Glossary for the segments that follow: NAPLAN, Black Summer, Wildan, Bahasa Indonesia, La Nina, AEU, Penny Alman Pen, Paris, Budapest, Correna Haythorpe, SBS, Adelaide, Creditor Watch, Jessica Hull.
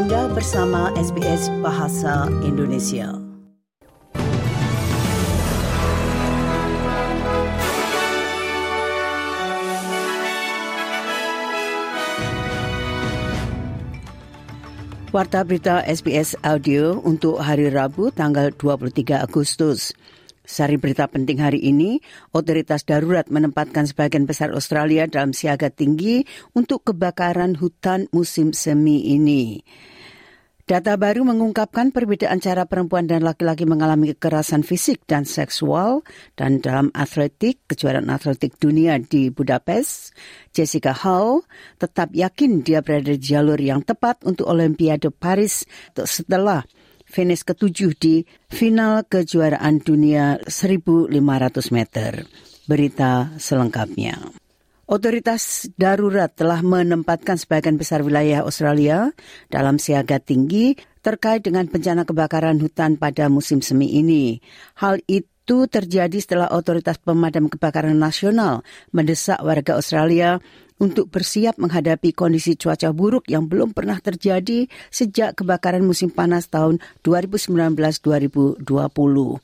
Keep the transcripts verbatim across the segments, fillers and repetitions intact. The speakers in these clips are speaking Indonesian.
Anda bersama S B S Bahasa Indonesia. Warta berita S B S Audio untuk hari Rabu tanggal dua puluh tiga Agustus. Sari berita penting hari ini, otoritas darurat menempatkan sebagian besar Australia dalam siaga tinggi untuk kebakaran hutan musim semi ini. Data baru mengungkapkan perbedaan cara perempuan dan laki-laki mengalami kekerasan fisik dan seksual, dan dalam atletik, kejuaraan atletik dunia di Budapest, Jessica Hull tetap yakin dia berada di jalur yang tepat untuk Olimpiade Paris setelah finish ketujuh di final kejuaraan dunia seribu lima ratus meter. Berita selengkapnya. Otoritas darurat telah menempatkan sebagian besar wilayah Australia dalam siaga tinggi terkait dengan bencana kebakaran hutan pada musim semi ini. Hal itu terjadi setelah Otoritas Pemadam Kebakaran Nasional mendesak warga Australia untuk bersiap menghadapi kondisi cuaca buruk yang belum pernah terjadi sejak kebakaran musim panas tahun dua ribu sembilan belas dua ribu dua puluh.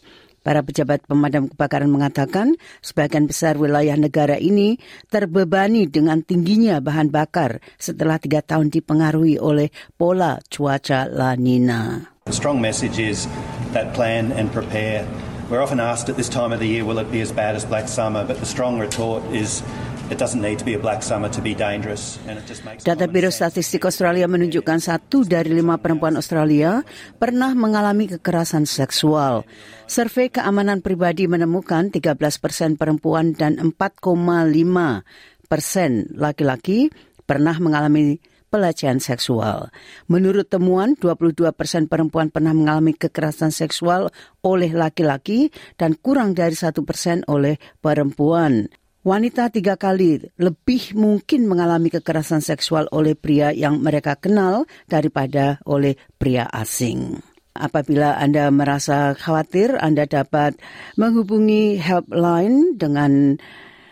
Para pejabat pemadam kebakaran mengatakan sebagian besar wilayah negara ini terbebani dengan tingginya bahan bakar setelah tiga tahun dipengaruhi oleh pola cuaca La Nina. The strong message is that plan and prepare. We're often asked at this time of the year, will it be as bad as Black Summer? But the strong retort is it doesn't need to be a Black Summer to be dangerous, and it just makes. Data Biro Statistik Australia menunjukkan satu dari lima perempuan Australia pernah mengalami kekerasan seksual. Survei keamanan pribadi menemukan tiga belas persen perempuan dan empat koma lima persen laki-laki pernah mengalami pelecehan seksual. Menurut temuan, dua puluh dua persen perempuan pernah mengalami kekerasan seksual oleh laki-laki dan kurang dari satu persen oleh perempuan. Wanita tiga kali lebih mungkin mengalami kekerasan seksual oleh pria yang mereka kenal daripada oleh pria asing. Apabila Anda merasa khawatir, Anda dapat menghubungi helpline dengan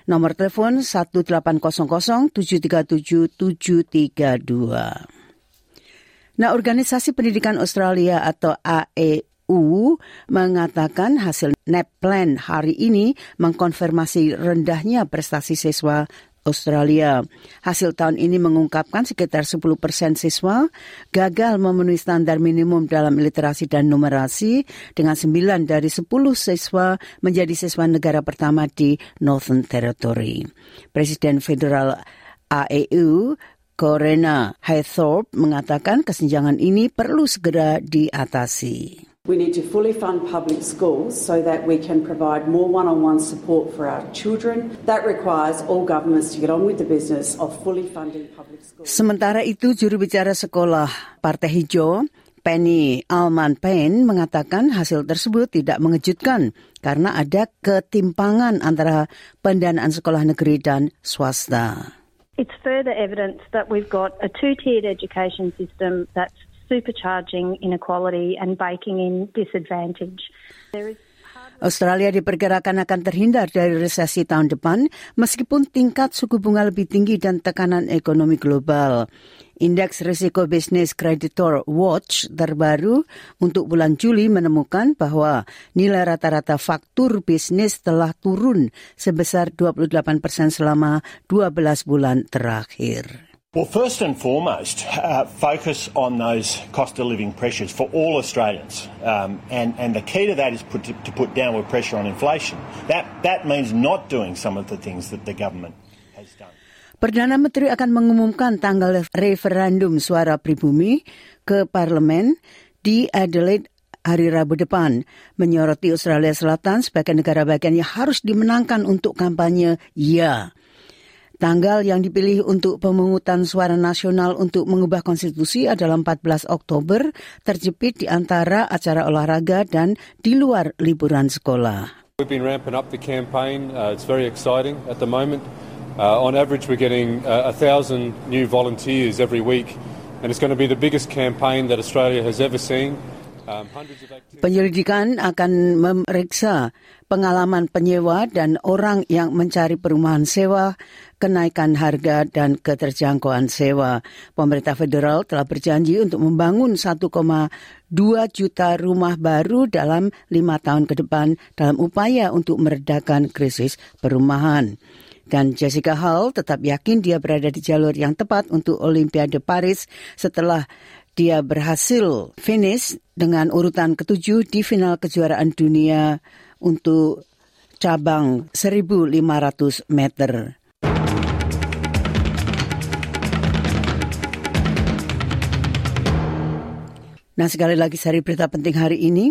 nomor telepon satu delapan nol nol tujuh tiga tujuh tujuh tiga dua. Nah, Organisasi Pendidikan Australia atau A E U mengatakan hasil NAPLAN hari ini mengkonfirmasi rendahnya prestasi siswa Australia. Hasil tahun ini mengungkapkan sekitar sepuluh persen siswa gagal memenuhi standar minimum dalam literasi dan numerasi, dengan sembilan dari sepuluh siswa menjadi siswa negara pertama di Northern Territory. Presiden Federal A E U, Correna Haythorpe, mengatakan kesenjangan ini perlu segera diatasi. We need to fully fund public schools so that we can provide more one-on-one support for our children. That requires all governments to get on with the business of fully funding public schools. Sementara itu, juru bicara sekolah Partai Hijau, Penny Alman Pen, mengatakan hasil tersebut tidak mengejutkan karena ada ketimpangan antara pendanaan sekolah negeri dan swasta. It's further evidence that we've got a two-tiered education system that's supercharging inequality and baking in disadvantage. There is... Australia diperkirakan akan terhindar dari resesi tahun depan meskipun tingkat suku bunga lebih tinggi dan tekanan ekonomi global. Indeks risiko bisnis Creditor Watch terbaru untuk bulan Juli menemukan bahwa nilai rata-rata faktur bisnis telah turun sebesar dua puluh delapan persen selama dua belas bulan terakhir. Well, first and foremost, uh, focus on those cost of living pressures for all Australians, um, and and the key to that is put to, to put downward pressure on inflation. That that means not doing some of the things that the government has done. Perdana Menteri akan mengumumkan tanggal referendum suara pribumi ke Parlemen di Adelaide hari Rabu depan, menyoroti Australia Selatan sebagai negara bagian yang harus dimenangkan untuk kampanye Ya. Tanggal yang dipilih untuk pemungutan suara nasional untuk mengubah konstitusi adalah empat belas Oktober, terjepit di antara acara olahraga dan di luar liburan sekolah. We've been ramping up the campaign. Uh, it's very exciting at the moment. Uh, on average, we're getting uh, a thousand new volunteers every week, and it's going to be the biggest campaign that Australia has ever seen. Penyelidikan akan memeriksa pengalaman penyewa dan orang yang mencari perumahan sewa, kenaikan harga dan keterjangkauan sewa. Pemerintah federal telah berjanji untuk membangun satu koma dua juta rumah baru dalam lima tahun ke depan dalam upaya untuk meredakan krisis perumahan. Dan Jessica Hull tetap yakin dia berada di jalur yang tepat untuk Olimpiade Paris setelah dia berhasil finish dengan urutan ketujuh di final kejuaraan dunia untuk cabang seribu lima ratus meter. Nah, sekali lagi seri berita penting hari ini.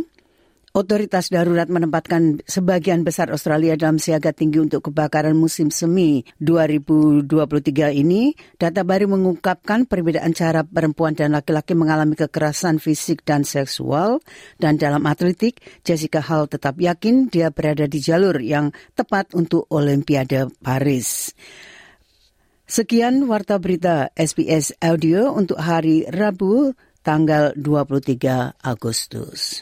Otoritas darurat menempatkan sebagian besar Australia dalam siaga tinggi untuk kebakaran musim semi dua ribu dua puluh tiga ini. Data baru mengungkapkan perbedaan cara perempuan dan laki-laki mengalami kekerasan fisik dan seksual. Dan dalam atletik, Jessica Hull tetap yakin dia berada di jalur yang tepat untuk Olimpiade Paris. Sekian Warta Berita S B S Audio untuk hari Rabu, tanggal dua puluh tiga Agustus.